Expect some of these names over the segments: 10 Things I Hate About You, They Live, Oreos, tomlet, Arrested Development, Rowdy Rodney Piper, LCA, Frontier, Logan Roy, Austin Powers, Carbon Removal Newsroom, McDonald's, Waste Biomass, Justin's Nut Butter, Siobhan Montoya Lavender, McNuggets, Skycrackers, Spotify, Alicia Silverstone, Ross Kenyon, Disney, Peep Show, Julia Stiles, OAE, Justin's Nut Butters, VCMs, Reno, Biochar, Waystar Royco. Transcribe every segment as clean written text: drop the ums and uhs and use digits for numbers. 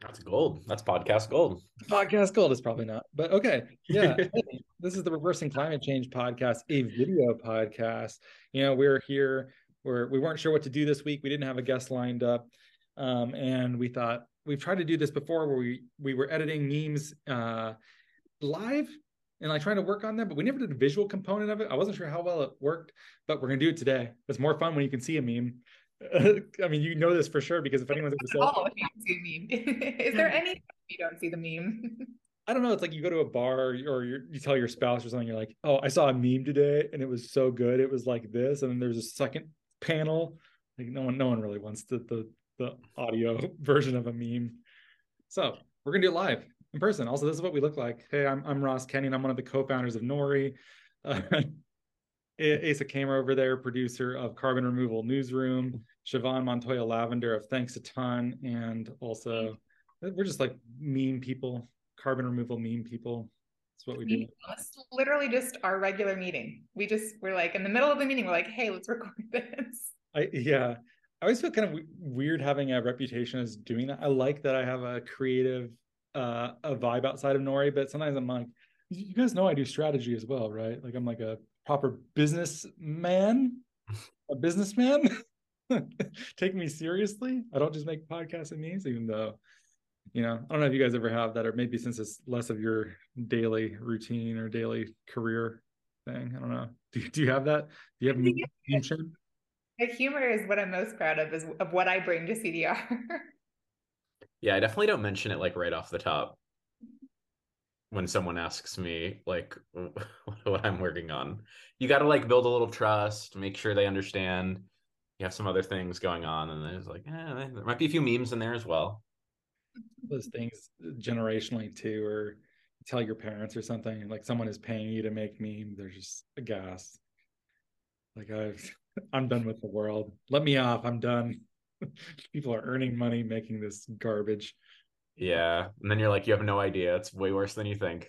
That's gold. That's podcast gold. Podcast gold is probably not, but okay. Yeah. Hey, this is the Reversing Climate Change podcast, a video podcast. You know, we're here. We weren't sure what to do this week. We didn't have a guest lined up. And we thought, we've tried to do this before where we were editing memes live and like trying to work on them, but we never did a visual component of it. I wasn't sure how well it worked, but we're going to do it today. It's more fun when you can see a meme. I mean, you know this for sure, because if anyone's if you can see a meme. Is there anything you don't see the meme? I don't know. It's like you go to a bar or you tell your spouse or something. You're like, oh, I saw a meme today and it was so good. It was like this, and then there's a second panel. Like no one really wants the audio version of a meme. So we're gonna do it live in person. Also, this is what we look like. Hey, I'm Ross Kenyon. I'm one of the co-founders of Nori. Asa Kamer over there, producer of Carbon Removal Newsroom, Siobhan Montoya Lavender of Thanks a Ton, and also we're just like meme people, carbon removal meme people. That's what we do. It's literally just our regular meeting. We're like in the middle of the meeting, we're like, hey, let's record this. I always feel kind of weird having a reputation as doing that. I like that I have a creative a vibe outside of Nori, but sometimes I'm like, you guys know I do strategy as well, right? Like I'm like a proper businessman. Take me seriously. I don't just make podcasts and memes, even though, you know, I don't know if you guys ever have that, or maybe since it's less of your daily routine or daily career thing. I don't know. Do you have that? Do you have mention? The humor is what I'm most proud of, is of what I bring to CDR. Yeah, I definitely don't mention it like right off the top when someone asks me like what I'm working on. You got to like build a little trust, make sure they understand you have some other things going on, and there's like there might be a few memes in there as well. Those things generationally too, or tell your parents or something, like someone is paying you to make meme, they're just aghast. Like I'm done with the world. Let me off. I'm done. People are earning money making this garbage. Yeah. And then you're like, you have no idea. It's way worse than you think.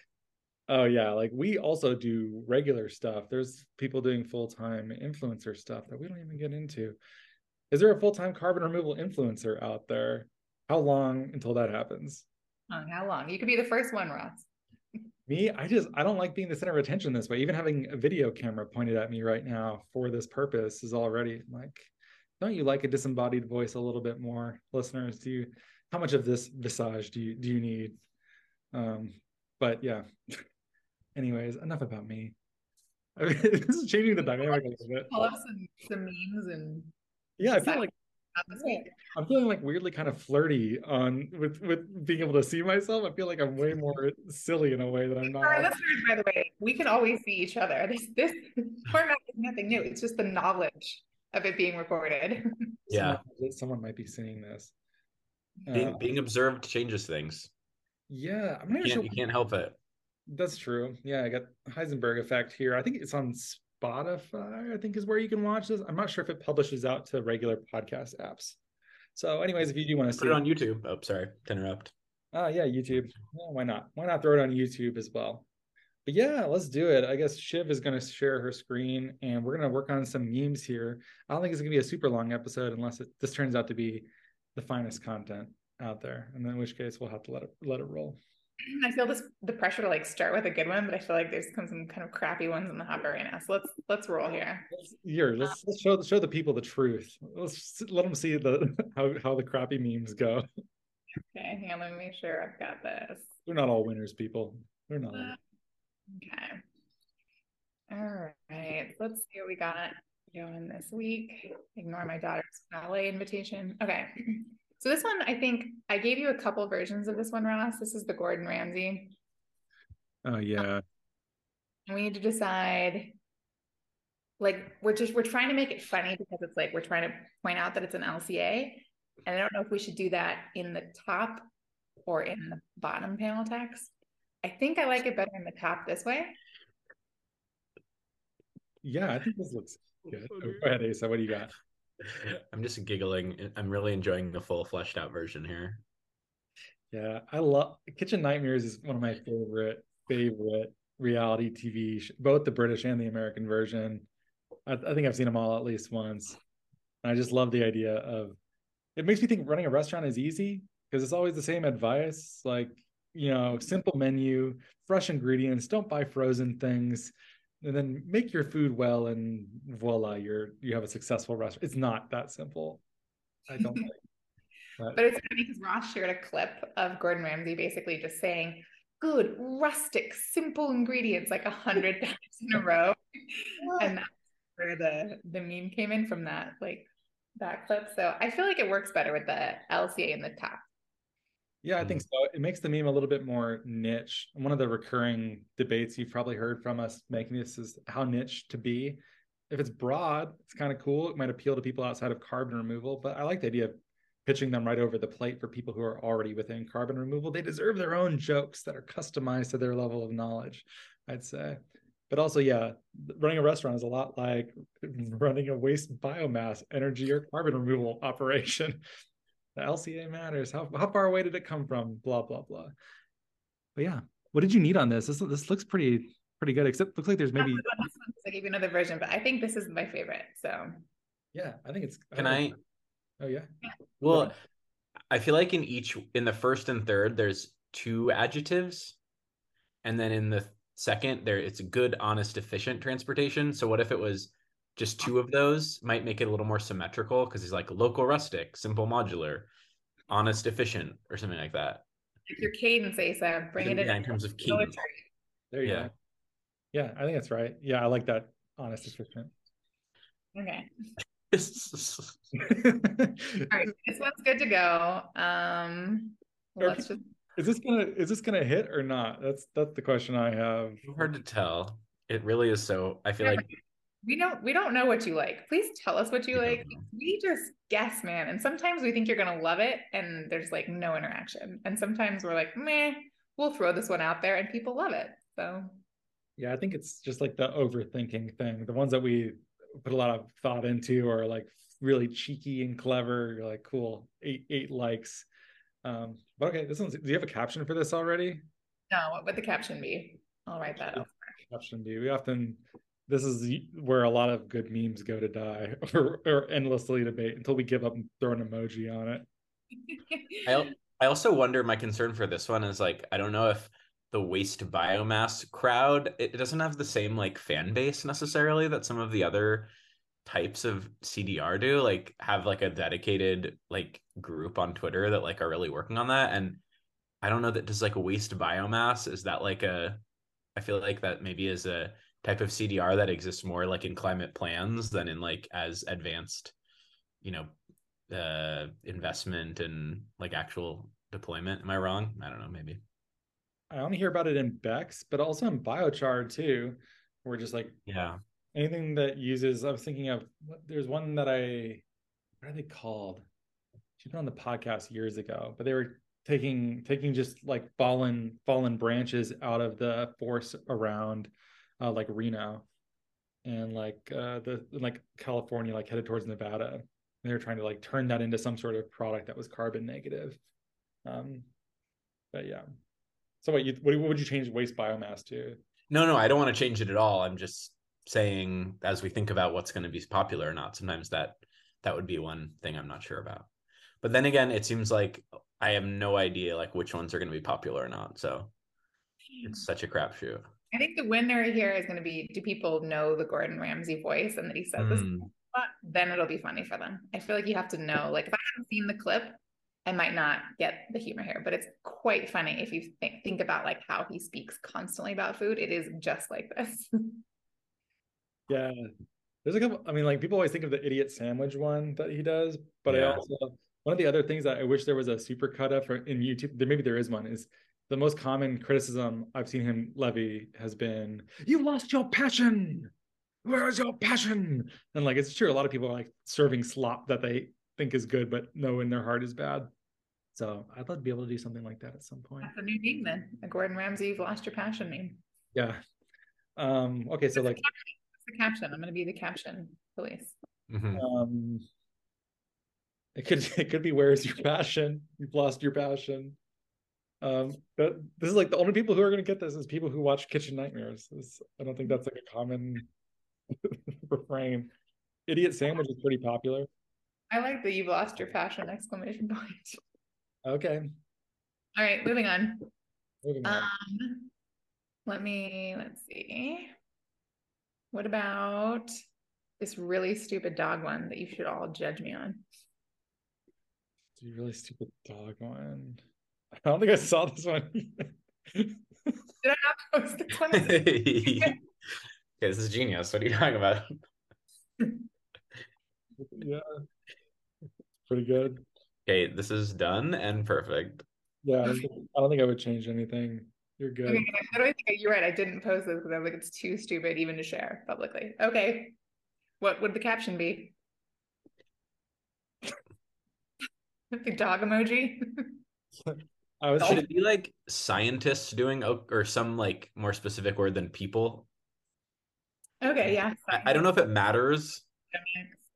Oh yeah. Like we also do regular stuff. There's people doing full-time influencer stuff that we don't even get into. Is there a full-time carbon removal influencer out there? How long until that happens? How long? You could be the first one, Ross. Me, I don't like being the center of attention this way. Even having a video camera pointed at me right now for this purpose is already like, don't you like a disembodied voice a little bit more? Listeners, how much of this visage do you need? But yeah. Anyways, enough about me. I mean, this is changing the dynamic a little bit. Pull up some memes and yeah, I feel like I'm feeling like weirdly kind of flirty with being able to see myself. I feel like I'm way more silly in a way that I'm not. Our listeners, by the way, we can always see each other. This format is nothing new. It's just the knowledge of it being recorded. Yeah, someone might be seeing this. Being observed changes things. Yeah, I'm not sure. You can't help it. That's true. Yeah, I got Heisenberg effect here. I think it's on Spotify, I think, is where you can watch this. I'm not sure if it publishes out to regular podcast apps. So anyways, if you do want to see it on YouTube. Oh, sorry to interrupt. Oh, yeah, YouTube. Well, why not? Why not throw it on YouTube as well? But yeah, let's do it. I guess Shiv is going to share her screen, and we're going to work on some memes here. I don't think it's going to be a super long episode unless this turns out to be the finest content out there. And then in which case we'll have to let it roll. I feel the pressure to like start with a good one, but I feel like there's some kind of crappy ones in the hopper right now. So let's roll here. Let's show the people the truth. Let's let them see how the crappy memes go. Okay, hang on, let me make sure I've got this. They're not all winners, people. They're not. Okay. All right. Let's see what we got doing this week. Ignore my daughter's ballet invitation. Okay. So this one, I think I gave you a couple versions of this one, Ross. This is the Gordon Ramsay. Oh yeah. We need to decide, like, we're trying to make it funny because it's like, we're trying to point out that it's an LCA. And I don't know if we should do that in the top or in the bottom panel text. I think I like it better in the top this way. Yeah, I think this looks good. Go ahead, Asa, what do you got? I'm just giggling. I'm really enjoying the full fleshed out version here. Yeah, I love Kitchen Nightmares is one of my favorite reality TV, both the British and the American version. I think I've seen them all at least once. And I just love the idea of, it makes me think running a restaurant is easy, because it's always the same advice, like, you know, simple menu, fresh ingredients, don't buy frozen things, and then make your food well, and voila, you have a successful restaurant. It's not that simple, I don't think. But it's funny because Ross shared a clip of Gordon Ramsay basically just saying, good, rustic, simple ingredients, like 100 times in a row. And that's where the meme came in from, that, like, that clip. So I feel like it works better with the LCA in the top. Yeah, I think so. It makes the meme a little bit more niche. One of the recurring debates you've probably heard from us making this is how niche to be. If it's broad, it's kind of cool. It might appeal to people outside of carbon removal, but I like the idea of pitching them right over the plate for people who are already within carbon removal. They deserve their own jokes that are customized to their level of knowledge, I'd say. But also, yeah, running a restaurant is a lot like running a waste biomass, energy, or carbon removal operation. The LCA matters. How far away did it come from? Blah, blah, blah. But yeah, what did you need on this? This looks pretty good, except looks like there's maybe... I gave you another version, but I think this is my favorite, so... Yeah, I think it's... Oh, yeah? Well, I feel like in the first and third, there's two adjectives. And then in the second, it's a good, honest, efficient transportation. So what if it was... just two of those might make it a little more symmetrical, because he's like local, rustic, simple, modular, honest, efficient, or something like that. Like your cadence, Asa, bring it in terms of cadence. There you go. Yeah, I think that's right. Yeah, I like that, honest, efficient. Okay. All right, this one's good to go. Is this gonna hit or not? That's the question I have. Hard to tell. It really is. So I feel like. We don't know what you like. Please tell us what you like. We just guess, man. And sometimes we think you're going to love it, and there's like no interaction. And sometimes we're like, meh, we'll throw this one out there and people love it. So yeah, I think it's just like the overthinking thing. The ones that we put a lot of thought into are like really cheeky and clever. You're like, cool, eight likes. But okay, this one's, do you have a caption for this already? No, what would the caption be? I'll write that up. Caption be. This is where a lot of good memes go to die or endlessly debate until we give up and throw an emoji on it. I also wonder, my concern for this one is like, I don't know if the waste biomass crowd, it doesn't have the same like fan base necessarily that some of the other types of CDR do, like have like a dedicated like group on Twitter that like are really working on that. And I don't know that does like a waste biomass. Is that like I feel like that maybe is a type of CDR that exists more like in climate plans than in like as advanced, you know, investment and like actual deployment. Am I wrong? I don't know. Maybe I only hear about it in BECCS, but also in biochar too. We're just like, yeah, anything that uses, I was thinking of, there's one that what are they called? She's been on the podcast years ago, but they were taking just like fallen branches out of the forest around, like Reno and like California, like headed towards Nevada. And they were trying to like turn that into some sort of product that was carbon negative. But yeah. So what would you change waste biomass to? No, I don't want to change it at all. I'm just saying as we think about what's going to be popular or not, sometimes that would be one thing I'm not sure about. But then again, it seems like I have no idea like which ones are going to be popular or not. So it's such a crapshoot. I think the winner here is going to be, do people know the Gordon Ramsay voice and that he said this? But then it'll be funny for them. I feel like you have to know, like if I haven't seen the clip, I might not get the humor here, but it's quite funny. If you think about like how he speaks constantly about food, it is just like this. Yeah. There's a couple, I mean, like people always think of the idiot sandwich one that he does, but yeah. I also, one of the other things that I wish there was a super cut of in YouTube, maybe there is one, is the most common criticism I've seen him levy has been, you lost your passion. Where is your passion? And like, it's true. A lot of people are like serving slop that they think is good, but know in their heart is bad. So I'd love to be able to do something like that at some point. That's a new meme then. A Gordon Ramsay, you've lost your passion meme. Yeah. Okay. So like the caption, I'm going to be the caption police. Mm-hmm. It could be, where's your passion? You've lost your passion. But this is like the only people who are going to get this is people who watch Kitchen Nightmares. I don't think that's like a common refrain. Idiot sandwich is pretty popular. I like that you've lost your passion! Exclamation point. Okay. All right, moving on. Moving on. Let's see. What about this really stupid dog one that you should all judge me on? The really stupid dog one. I don't think I saw this one. Did I not post this one? Yeah, this is genius. What are you talking about? Yeah. Pretty good. Okay, this is done and perfect. Yeah, I don't think I would change anything. You're good. Okay, how do I think you're right? I didn't post this because I was like, it's too stupid even to share publicly. Okay. What would the caption be? The dog emoji. Should it be like scientists doing, or some like more specific word than people? Okay, yeah. I don't know if it matters.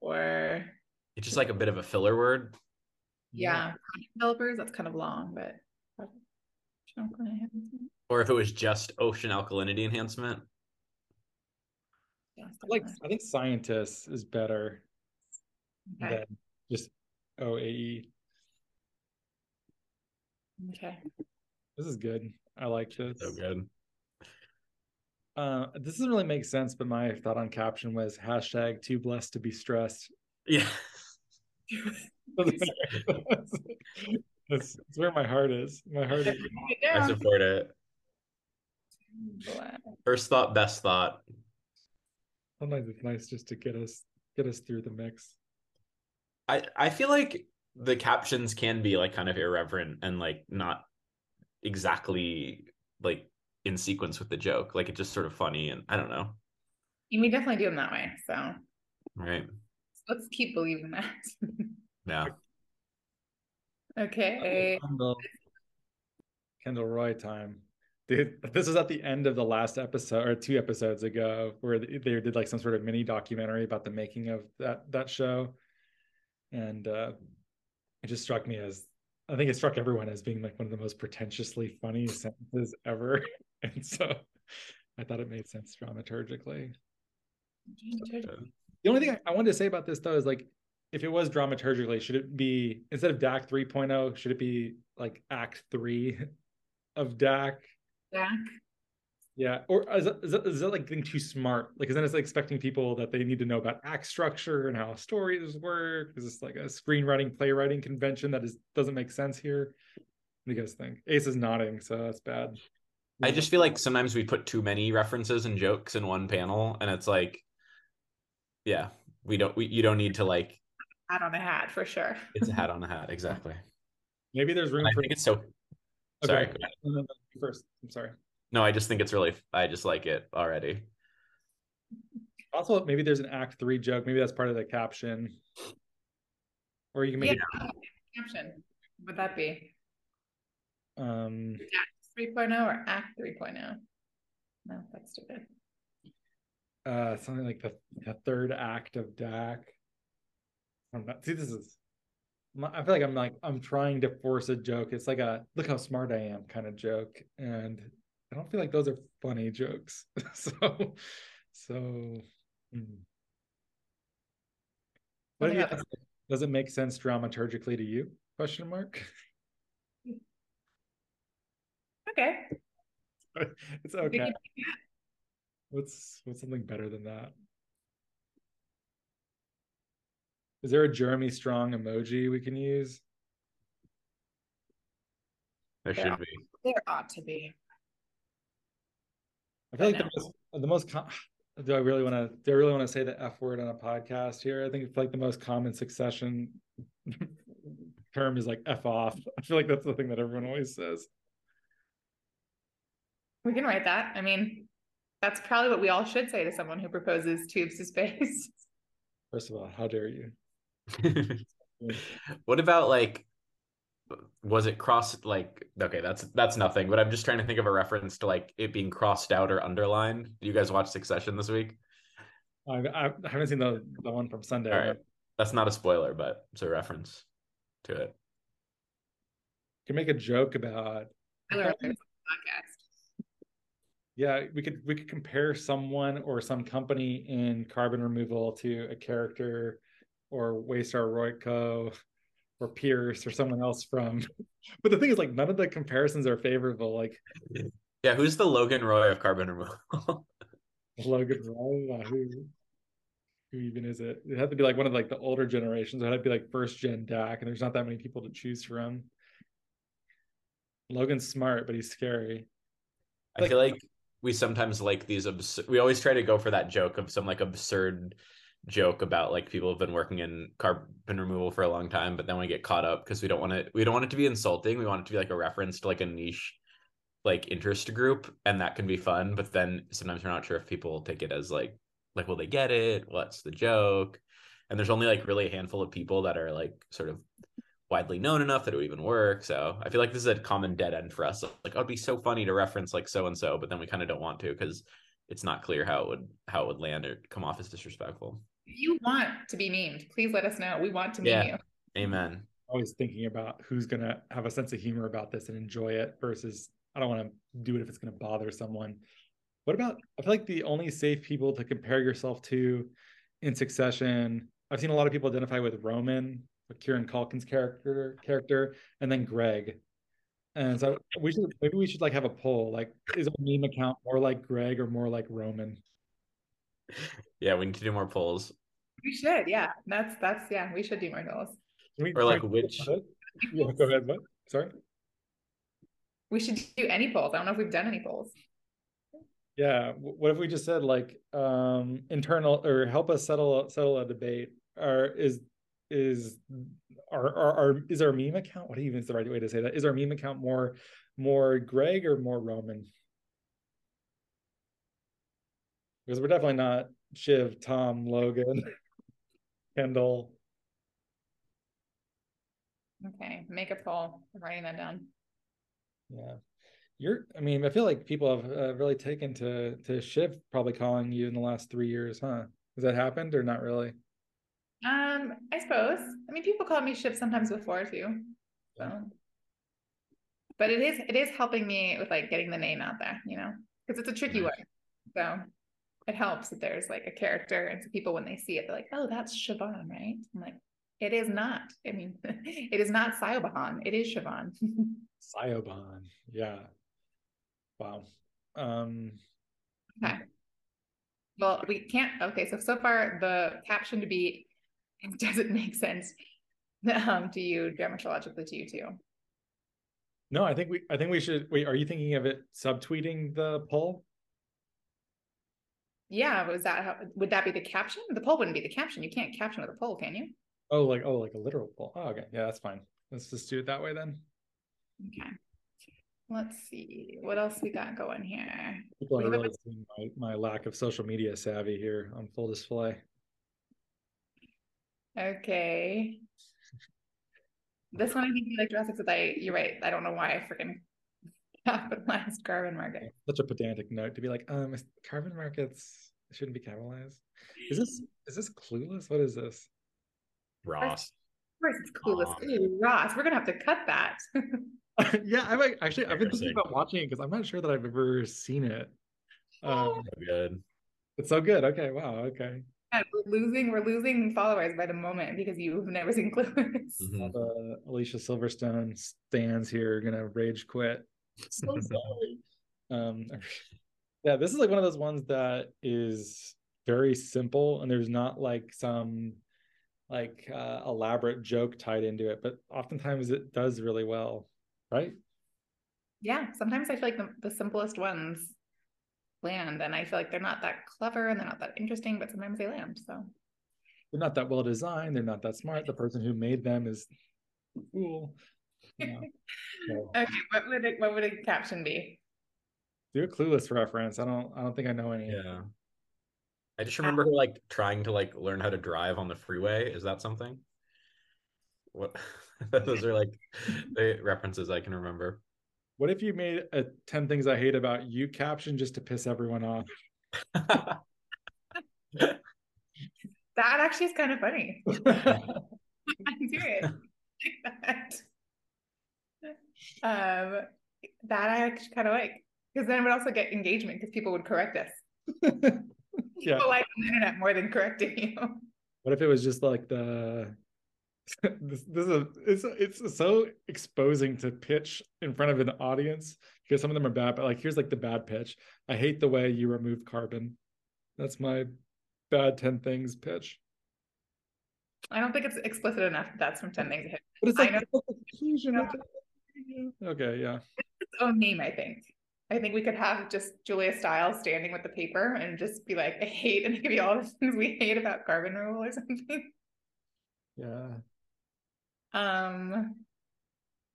Or it's just like a bit of a filler word. Yeah, developers. That's kind of long, but ocean alkalinity. Or if it was just ocean alkalinity enhancement. Yeah, I think scientists is better than just OAE. Okay. This is good. I like this. So good. This doesn't really make sense, but my thought on caption was hashtag too blessed to be stressed. Yeah. That's where my heart is. My heart is. I support it. First thought, best thought. Sometimes it's nice just to get us through the mix. I feel like the captions can be like kind of irreverent and like not exactly like in sequence with the joke. Like it's just sort of funny, and I don't know. You may definitely do them that way. So right. Let's keep believing that. Yeah. Okay. Kendall Roy time. Dude, this was at the end of the last episode or 2 episodes ago where they did like some sort of mini documentary about the making of that show. And it just struck me as, I think it struck everyone as being like one of the most pretentiously funny sentences ever. And so I thought it made sense dramaturgically. The only thing I wanted to say about this, though, is like, if it was dramaturgically, should it be, instead of DAC 3.0, should it be like Act 3 of DAC? DAC? Yeah. Or is it like being too smart? Like, is that it's like expecting people that they need to know about act structure and how stories work? Is this like a screenwriting, playwriting convention that doesn't make sense here? What do you guys think? Ace is nodding, so that's bad. I just feel like sometimes we put too many references and jokes in one panel, and it's like, yeah, you don't need to like hat on a hat for sure. It's a hat on a hat, exactly. Maybe there's room for it. So sorry. Okay. No, first, I'm sorry. No, I just think it's really, I just like it already. Also, maybe there's an Act 3 joke. Maybe that's part of the caption. Or you can make a caption. What would that be? Act 3.0 or Act 3.0? No, that's stupid. Something like the third act of DAC. I feel like I'm trying to force a joke. It's like a look how smart I am kind of joke, and I don't feel like those are funny jokes. What do you think? Does it make sense dramaturgically to you? Question mark. Okay. It's okay. What's something better than that? Is there a Jeremy Strong emoji we can use? There should be. There ought to be. I feel like do I really want to say the F word on a podcast here? I think it's like the most common succession term is like F off. I feel like that's the thing that everyone always says. We can write that. I mean, that's probably what we all should say to someone who proposes tubes to space. First of all, how dare you? What about like, was it crossed? Like, okay, that's nothing. But I'm just trying to think of a reference to like it being crossed out or underlined. Do you guys watch Succession this week? I haven't seen the one from Sunday. All right. That's not a spoiler, but it's a reference to it. You can make a joke about podcast. Yeah, we could compare someone or some company in carbon removal to a character or Waystar Royco or Pierce or someone else from, but the thing is, like, none of the comparisons are favorable. Like, yeah, who's the Logan Roy of carbon removal? Logan Roy, who even is it? It had to be like one of like the older generations. It had to be like first gen DAC, and there's not that many people to choose from. Logan's smart, but he's scary. I feel like we sometimes like these we always try to go for that joke of some like absurd joke about like people have been working in carbon removal for a long time, but then we get caught up because we don't want it to be insulting. We want it to be like a reference to like a niche like interest group, and that can be fun, but then sometimes we're not sure if people take it as like will they get it, what's the joke, and there's only like really a handful of people that are like sort of widely known enough that it would even work. So I feel like this is a common dead end for us, like, oh, it'd be so funny to reference like so and so, but then we kind of don't want to because it's not clear how it would land or come off as disrespectful. You want to be memed, please let us know. We want to meme you. Amen. Always thinking about who's gonna have a sense of humor about this and enjoy it versus I don't want to do it if it's gonna bother someone. What about, I feel like the only safe people to compare yourself to in succession, I've seen a lot of people identify with Roman, with Kieran Culkin's character, and then Greg. And so maybe we should like have a poll, like, is a meme account more like Greg or more like Roman? Yeah, we need to do more polls. We should, yeah. That's yeah, we should do more polls. Or like which? Yeah, go ahead. What? Sorry. We should do any polls. I don't know if we've done any polls. Yeah. What if we just said like internal or help us settle a debate? Or is our meme account? What even is the right way to say that? Is our meme account more Greg or more Roman? Because we're definitely not Shiv, Tom, Logan, Kendall. Okay, make a poll. I'm writing that down. Yeah. I feel like people have really taken to Shiv probably calling you in the last 3 years, huh? Has that happened or not really? I suppose. I mean, people called me Shiv sometimes before too. So. Yeah. But it is helping me with like getting the name out there, you know, because it's a tricky word. So. It helps that there's like a character, and so people when they see it, they're like, "Oh, that's Siobhan, right?" I'm like, "It is not. I mean, it is not Siobhan. It is Siobhan." Siobhan, yeah. Wow. Okay. Well, we can't. Okay, so far the caption to be doesn't make sense to you grammatically, to you too. No, I think we should. Wait, are you thinking of it subtweeting the poll? Yeah, would that be the caption? The poll wouldn't be the caption. You can't caption with a poll, can you? Oh, like a literal poll. Oh, okay. Yeah, that's fine. Let's just do it that way then. Okay. Let's see what else we got going here. People are really seeing my lack of social media savvy here on full display. Okay. This one I think you like Jurassic, because you're right. I don't know why I freaking happened last carbon market. Such a pedantic note to be like, carbon markets shouldn't be capitalized. Is this Clueless? What is this? Ross. Of course it's Clueless. Ew, Ross, we're gonna have to cut that. Yeah, I've been thinking about watching it because I'm not sure that I've ever seen it. Good. It's so good. Okay, wow, okay. Yeah, we're losing followers by the moment because you've never seen Clueless. Mm-hmm. Alicia Silverstone stands here, gonna rage quit. So sorry. Yeah, this is like one of those ones that is very simple, and there's not like some like elaborate joke tied into it, but oftentimes it does really well, right? Yeah, sometimes I feel like the simplest ones land, and I feel like they're not that clever and they're not that interesting, but sometimes they land. So they're not that well designed, they're not that smart, the person who made them is cool. Yeah. So, okay, what would a caption be? Do a Clueless reference. I don't think I know any. Yeah. I just remember her like trying to like learn how to drive on the freeway. Is that something? What? Those are like the references I can remember. What if you made a 10 Things I Hate About You caption just to piss everyone off? That actually is kind of funny. I'm serious. Like that. That I actually kind of like, because then it would also get engagement because people would correct us. Yeah. People like on the internet more than correcting you. What if it was just like the It's so exposing to pitch in front of an audience, because some of them are bad, but like, here's like the bad pitch. I hate the way you remove carbon. That's my bad 10 things pitch. I don't think it's explicit enough. That's from 10 Things I Hate. But it's like, okay, yeah. It's its own name, I think. I think we could have just Julia Stiles standing with the paper and just be like, I hate, and it could be all the things we hate about carbon removal or something. Yeah.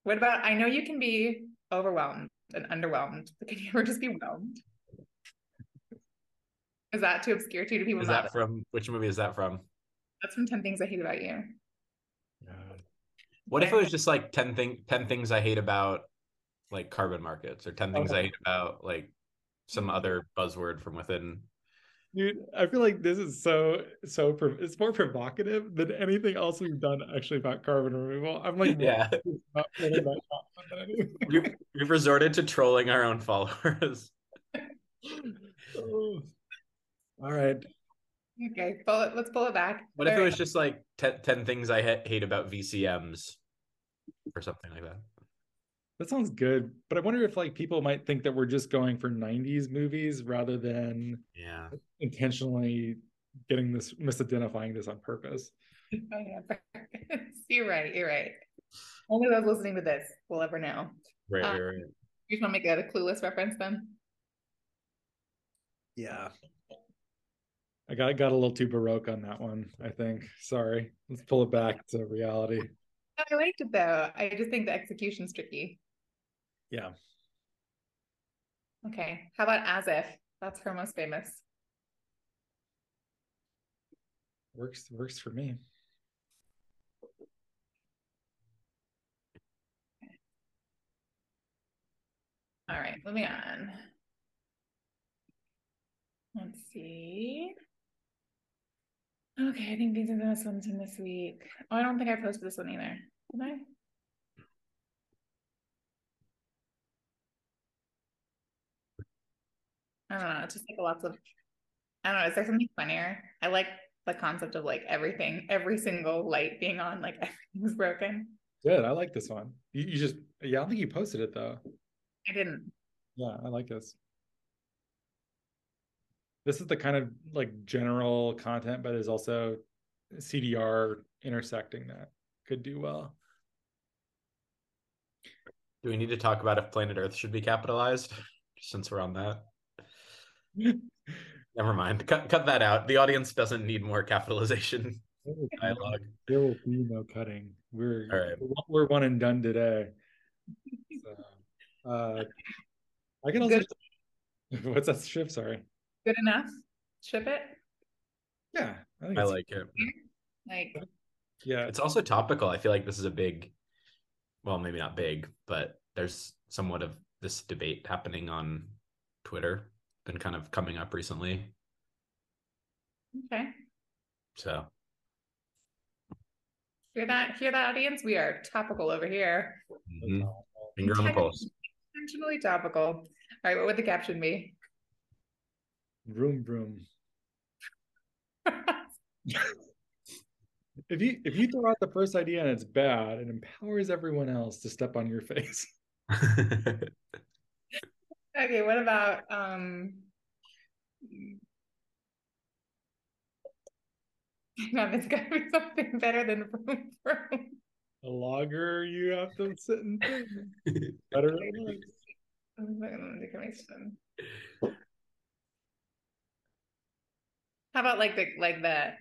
What about, I know you can be overwhelmed and underwhelmed, but can you ever just be whelmed? Is that too obscure to people? Is that from, which movie is that from? That's from 10 Things I Hate About You. What if it was just like 10 things I hate about like carbon markets, or 10 things I hate about like some other buzzword from within? Dude, I feel like this is so it's more provocative than anything else we've done actually about carbon removal. I'm like, yeah, not really about we've resorted to trolling our own followers. Oh. All right. Okay, let's pull it back. What if it was just like 10 things I hate about VCMs or something like that? That sounds good, but I wonder if like people might think that we're just going for 90s movies rather than intentionally getting this, misidentifying this on purpose. Oh, yeah, purpose. You're right. Only those listening to this will ever know. Right. You just want to make a Clueless reference then? Yeah. I got a little too baroque on that one, I think. Sorry. Let's pull it back to reality. I liked it though. I just think the execution's tricky. Yeah. Okay. How about As If? That's her most famous. Works for me. All right, moving on. Let's see. Okay, I think these are the best ones from this week. Oh, I don't think I posted this one either. Did I? I don't know. It's just like lots of, I don't know. Is there something funnier? I like the concept of like everything, every single light being on, like everything's broken. Good. I like this one. You just, I don't think you posted it though. I didn't. Yeah, I like this. This is the kind of like general content, but is also CDR intersecting that could do well. Do we need to talk about if planet Earth should be capitalized since we're on that? Never mind. Cut that out. The audience doesn't need more capitalization dialogue. There will be no cutting. We're one and done today. So, I can also... What's that shift? Sorry. Good enough. Ship it. Yeah, I like it. Like, yeah, it's also topical. I feel like this is a big, well, maybe not big, but there's somewhat of this debate happening on Twitter. Been kind of coming up recently. Okay. So. Hear that, audience? We are topical over here. Mm-hmm. Finger on the pulse. Intentionally topical. All right. What would the caption be? Vroom vroom. if you throw out the first idea and it's bad, it empowers everyone else to step on your face. Okay, what about no, it's gotta be something better than vroom vroom. A logger you have to sit and think. Better than How about like the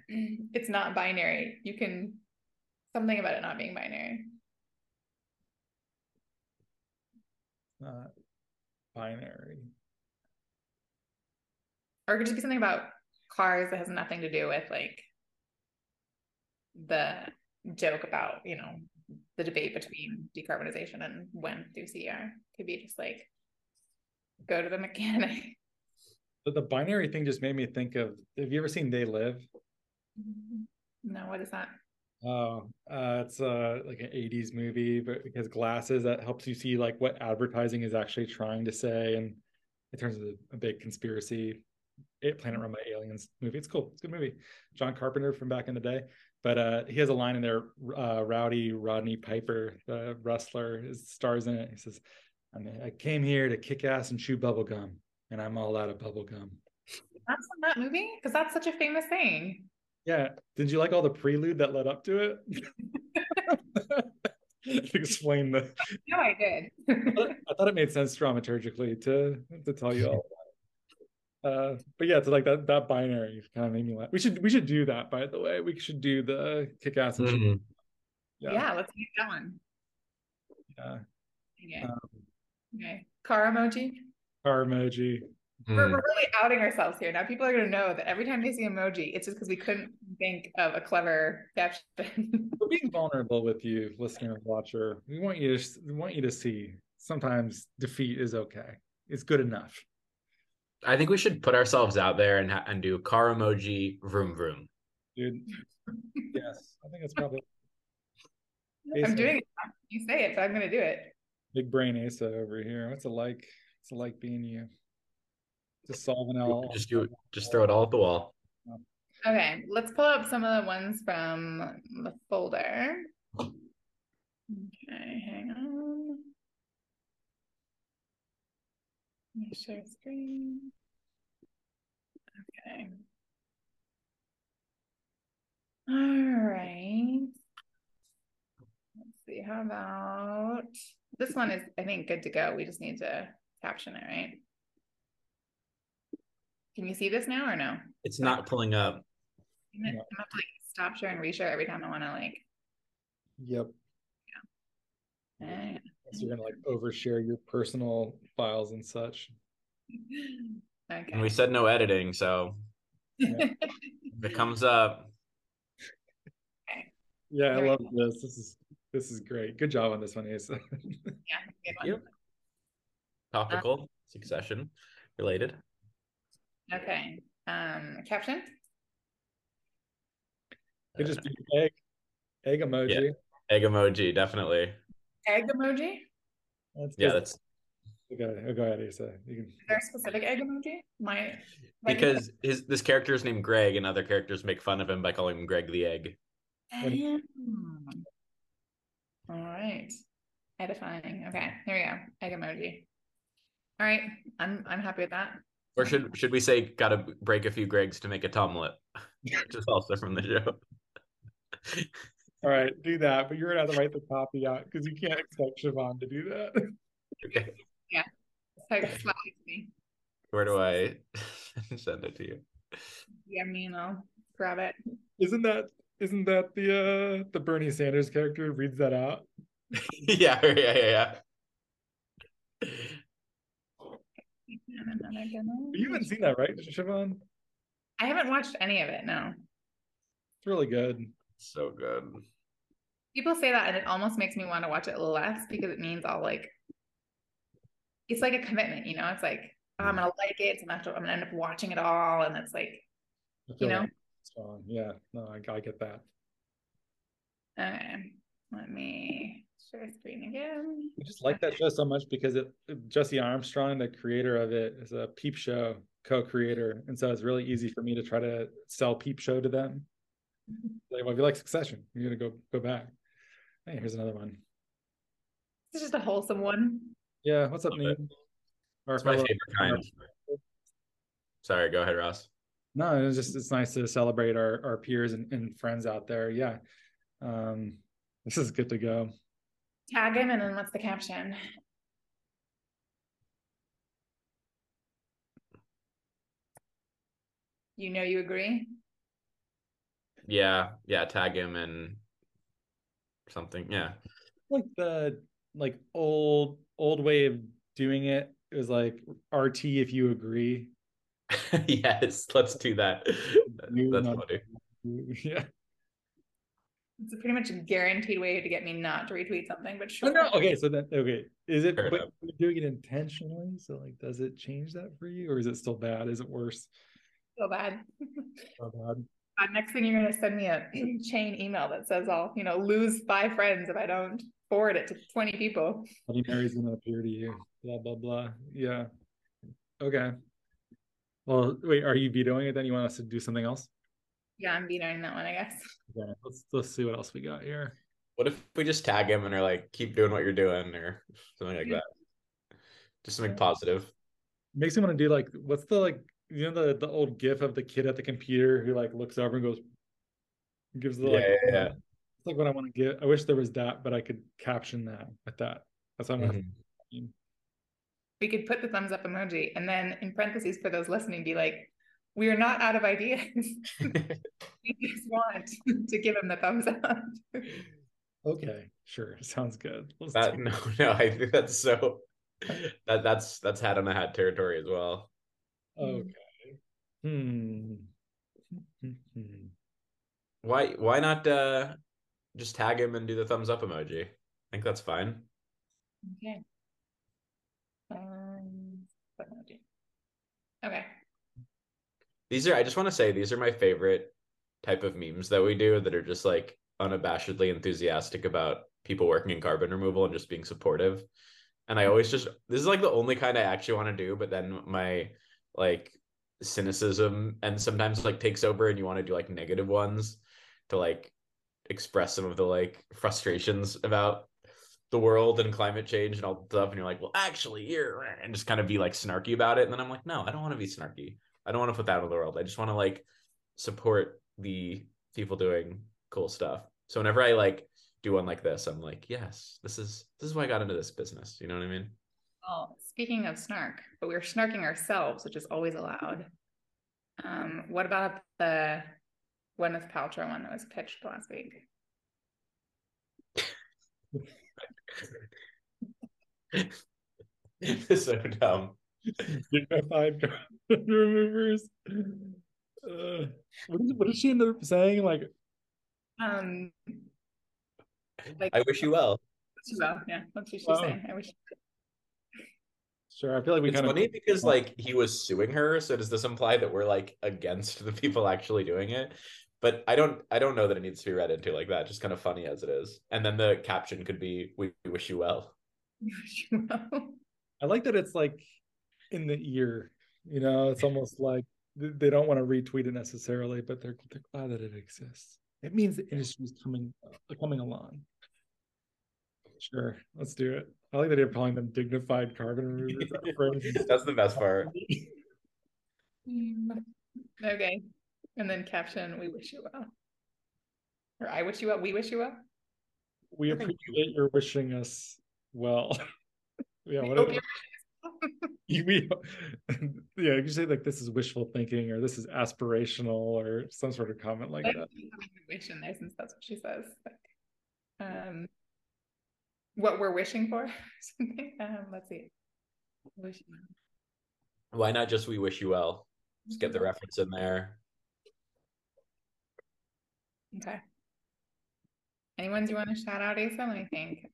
it's not binary. You can something about it not being binary. Not binary. Or it could just be something about cars that has nothing to do with like the joke about, you know, the debate between decarbonization and when through CDR. Could be just like go to the mechanic. But the binary thing just made me think of, have you ever seen They Live? No, what is that? Oh, it's like an 80s movie, but it has glasses that helps you see like what advertising is actually trying to say. And it turns into a big conspiracy, planet run by aliens movie. It's cool. It's a good movie. John Carpenter from back in the day. But he has a line in there, Rowdy Rodney Piper, the wrestler, stars in it. He says, I came here to kick ass and chew bubble gum, and I'm all out of bubble gum. That's from that movie? Because that's such a famous thing. Yeah. Did you like all the prelude that led up to it? Explain the... No, I did. I thought it made sense dramaturgically to tell you all about it. But yeah, to like that binary kind of made me laugh. We should do that, by the way. We should do the kick ass and shit. Yeah, let's get that one. Yeah. Okay. Okay. Car emoji. Car emoji. We're really outing ourselves here. Now people are gonna know that every time they see emoji, it's just because we couldn't think of a clever caption. We're being vulnerable with you, listener, watcher. We want you to see sometimes defeat is okay. It's good enough. I think we should put ourselves out there and do car emoji vroom vroom. Dude, yes, I think that's probably. I'm doing it. You say it, so I'm going to do it. Big brain Asa over here. What's it like? What's it like being you? Just solving it all. Just do it. Just throw it all at the wall. Okay, let's pull up some of the ones from the folder. Okay, hang on. Share screen. Okay. All right. Let's see. How about this one? Is I think good to go. We just need to caption it, right? Can you see this now or no? It's not pulling up. I'm gonna have to like stop share and reshare every time I want to like. Yep. Yeah. And... So you're gonna like overshare your personal files and such. Okay. And we said no editing, so yeah. If it comes up. Okay. Yeah, there I love go. This. This is great. Good job on this one, Asa. Yeah. Yep. Topical, succession related. Okay. Caption. Could just be egg emoji. Yeah. Egg emoji, definitely. Egg emoji? That's go ahead, Asa. You can... Is there a specific egg emoji? Because this character is named Greg and other characters make fun of him by calling him Greg the Egg. All right. Edifying. Okay, here we go. Egg emoji. All right. I'm happy with that. Or should we say gotta break a few Gregs to make a tomlet? Which is also from the show. All right, do that, but you're gonna have to write the copy out because you can't expect Siobhan to do that. Okay. Yeah. Where do I send it to you? Yeah, I'll grab it. Isn't that the Bernie Sanders character reads that out? Yeah. You haven't seen that, right, Siobhan? I haven't watched any of it. No. It's really good. So good. People say that and it almost makes me want to watch it less because it means I'll like, it's like a commitment, you know? It's like, oh, I'm going to like it. I'm going to end up watching it all. And it's like, you know? Strong. Yeah. No, I get that. Okay. Let me share screen again. I just like that show so much because Jesse Armstrong, the creator of it, is a Peep Show co-creator. And so it's really easy for me to try to sell Peep Show to them. Like, well, if you like Succession, you're gonna go back. Hey, here's another one. This is just a wholesome one. Yeah, what's up, Nate? It's my favorite kind. Sorry, go ahead, Ross. No, it's nice to celebrate our peers and friends out there. Yeah, this is good to go. Tag him, and then what's the caption? You know, you agree. Yeah, tag him and something. Yeah, like the old way of doing it. It was like RT if you agree. Yes, let's do that. That's funny. Yeah, it's a pretty much guaranteed way to get me not to retweet something. But sure. No. Okay, so that is it? But we're doing it intentionally. So like, does it change that for you, or is it still bad? Is it worse? Still bad. So bad. Next thing you're going to send me a chain email that says I'll, lose 5 friends if I don't forward it to 20 people. Bloody Mary's going to appear to you. Blah, blah, blah. Yeah. Okay. Well, wait, are you vetoing it then? You want us to do something else? Yeah, I'm vetoing that one, I guess. Yeah, let's see what else we got here. What if we just tag him and are like, keep doing what you're doing or something like that? Just something positive. Makes me want to do like, what's the like, you know, the old gif of the kid at the computer who like looks over and goes, gives the like, it's like what I want to get. I wish there was that, but I could caption that with that. That's what I'm gonna. We could put the thumbs up emoji and then in parentheses for those listening, be like, we are not out of ideas. We just want to give him the thumbs up. Okay, sure, sounds good. No, I think that's so. That's hat on a hat territory as well. Okay. Why not just tag him and do the thumbs up emoji? I think that's fine. Okay. Okay. I just want to say these are my favorite type of memes that we do that are just like unabashedly enthusiastic about people working in carbon removal and just being supportive. And I always just, this is like the only kind I actually want to do, but then my like cynicism and sometimes like takes over and you want to do like negative ones to like express some of the like frustrations about the world and climate change and all that stuff, and you're like, well, actually here, and just kind of be like snarky about it. And then I'm like, no, I don't want to be snarky. I don't want to put that in the world. I just want to like support the people doing cool stuff. So whenever I like do one like this, I'm like, yes, this is why I got into this business. You know what I mean? Well, speaking of snark, but we're snarking ourselves, which is always allowed. What about the Gwyneth Paltrow one that was pitched last week? So dumb. Five carbon removers. What is she in there saying? Like I wish you well. Yeah, that's what she's saying. I wish you well. Sure, I feel like it's funny because like he was suing her. So does this imply that we're like against the people actually doing it? But I don't know that it needs to be read into like that. Just kind of funny as it is. And then the caption could be, "We wish you well." We wish you well. I like that it's like in the ear. You know, it's almost like they don't want to retweet it necessarily, but they're glad that it exists. It means the industry is coming along. Sure, let's do it. I like that they're calling them dignified carbon removers. That's the best part. Okay. And then caption, we wish you well. Or I wish you well, we wish you well. We appreciate your wishing us well. Yeah, whatever. You can say like this is wishful thinking or this is aspirational or some sort of comment like that. Wish in there since that's what she says. What we're wishing for. Let's see. Wish you well. Why not just we wish you well? Just get the reference in there. Okay. Anyone you want to shout out, Asa? Let me think.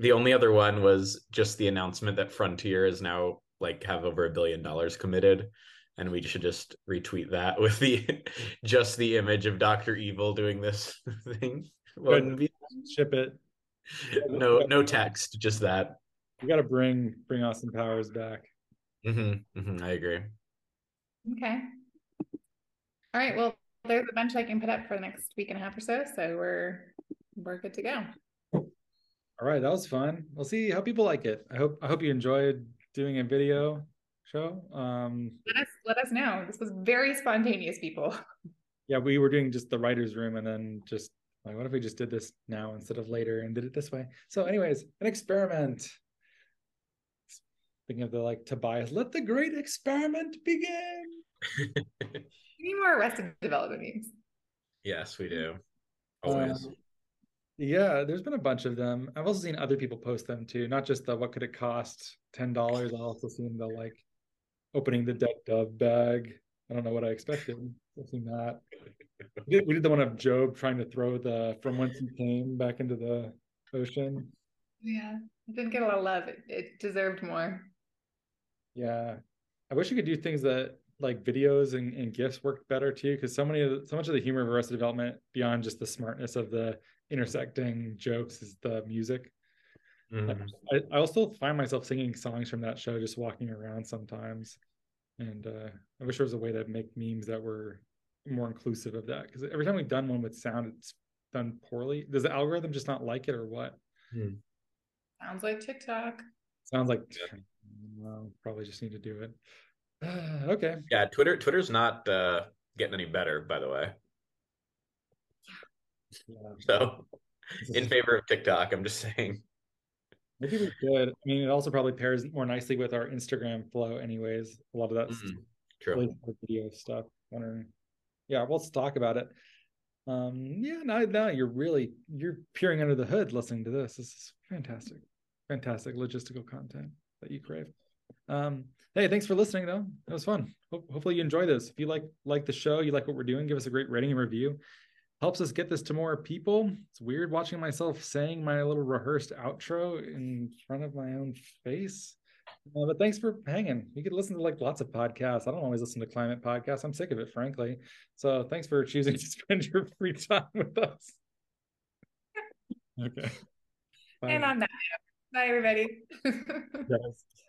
The only other one was just the announcement that Frontier is now like have over $1 billion committed, and we should just retweet that with the just the image of Dr. Evil doing this thing. Well, ship it. No text, just that. We got to bring Austin Powers back. I agree. Okay. All right. Well. There's a bunch I can put up for the next week and a half or so, so we're good to go. All right, that was fun. We'll see how people like it. I hope you enjoyed doing a video show. Let us know. This was very spontaneous, people. Yeah, we were doing just the writer's room, and then just like, what if we just did this now instead of later and did it this way? So, anyways, an experiment. Speaking of the like Tobias, let the great experiment begin. We need more Arrested Development memes. Yes, we do. Always. Yeah, there's been a bunch of them. I've also seen other people post them too, not just the what could it cost $10. I've also seen the like opening the dead dove bag. I don't know what I expected. I've seen that. We did the one of Job trying to throw the from whence he came back into the ocean. Yeah, it didn't get a lot of love. It deserved more. Yeah. I wish you could do things that like videos and gifs worked better too, because so much of the humor of Arrested Development beyond just the smartness of the intersecting jokes is the music. I also find myself singing songs from that show just walking around sometimes, and I wish there was a way to make memes that were more inclusive of that, because every time we've done one with sound, it's done poorly. Does the algorithm just not like it or what? Sounds like TikTok. Sounds like, well, probably just need to do it. Okay. Yeah, Twitter's not getting any better, by the way. Yeah. So in favor of TikTok, I'm just saying. Maybe we could. I mean, it also probably pairs more nicely with our Instagram flow anyways. A lot of that's true video stuff. Wondering. Yeah, we'll talk about it. Yeah, now you're peering under the hood listening to this. This is fantastic. Fantastic logistical content that you crave. Hey, thanks for listening though. That was fun. Hopefully you enjoy this. If you like the show, you like what we're doing, give us a great rating and review. Helps us get this to more people. It's weird watching myself saying my little rehearsed outro in front of my own face. But thanks for hanging. You could listen to lots of podcasts. I don't always listen to climate podcasts. I'm sick of it, frankly. So thanks for choosing to spend your free time with us. Okay. Bye. And on that, bye everybody. Yes.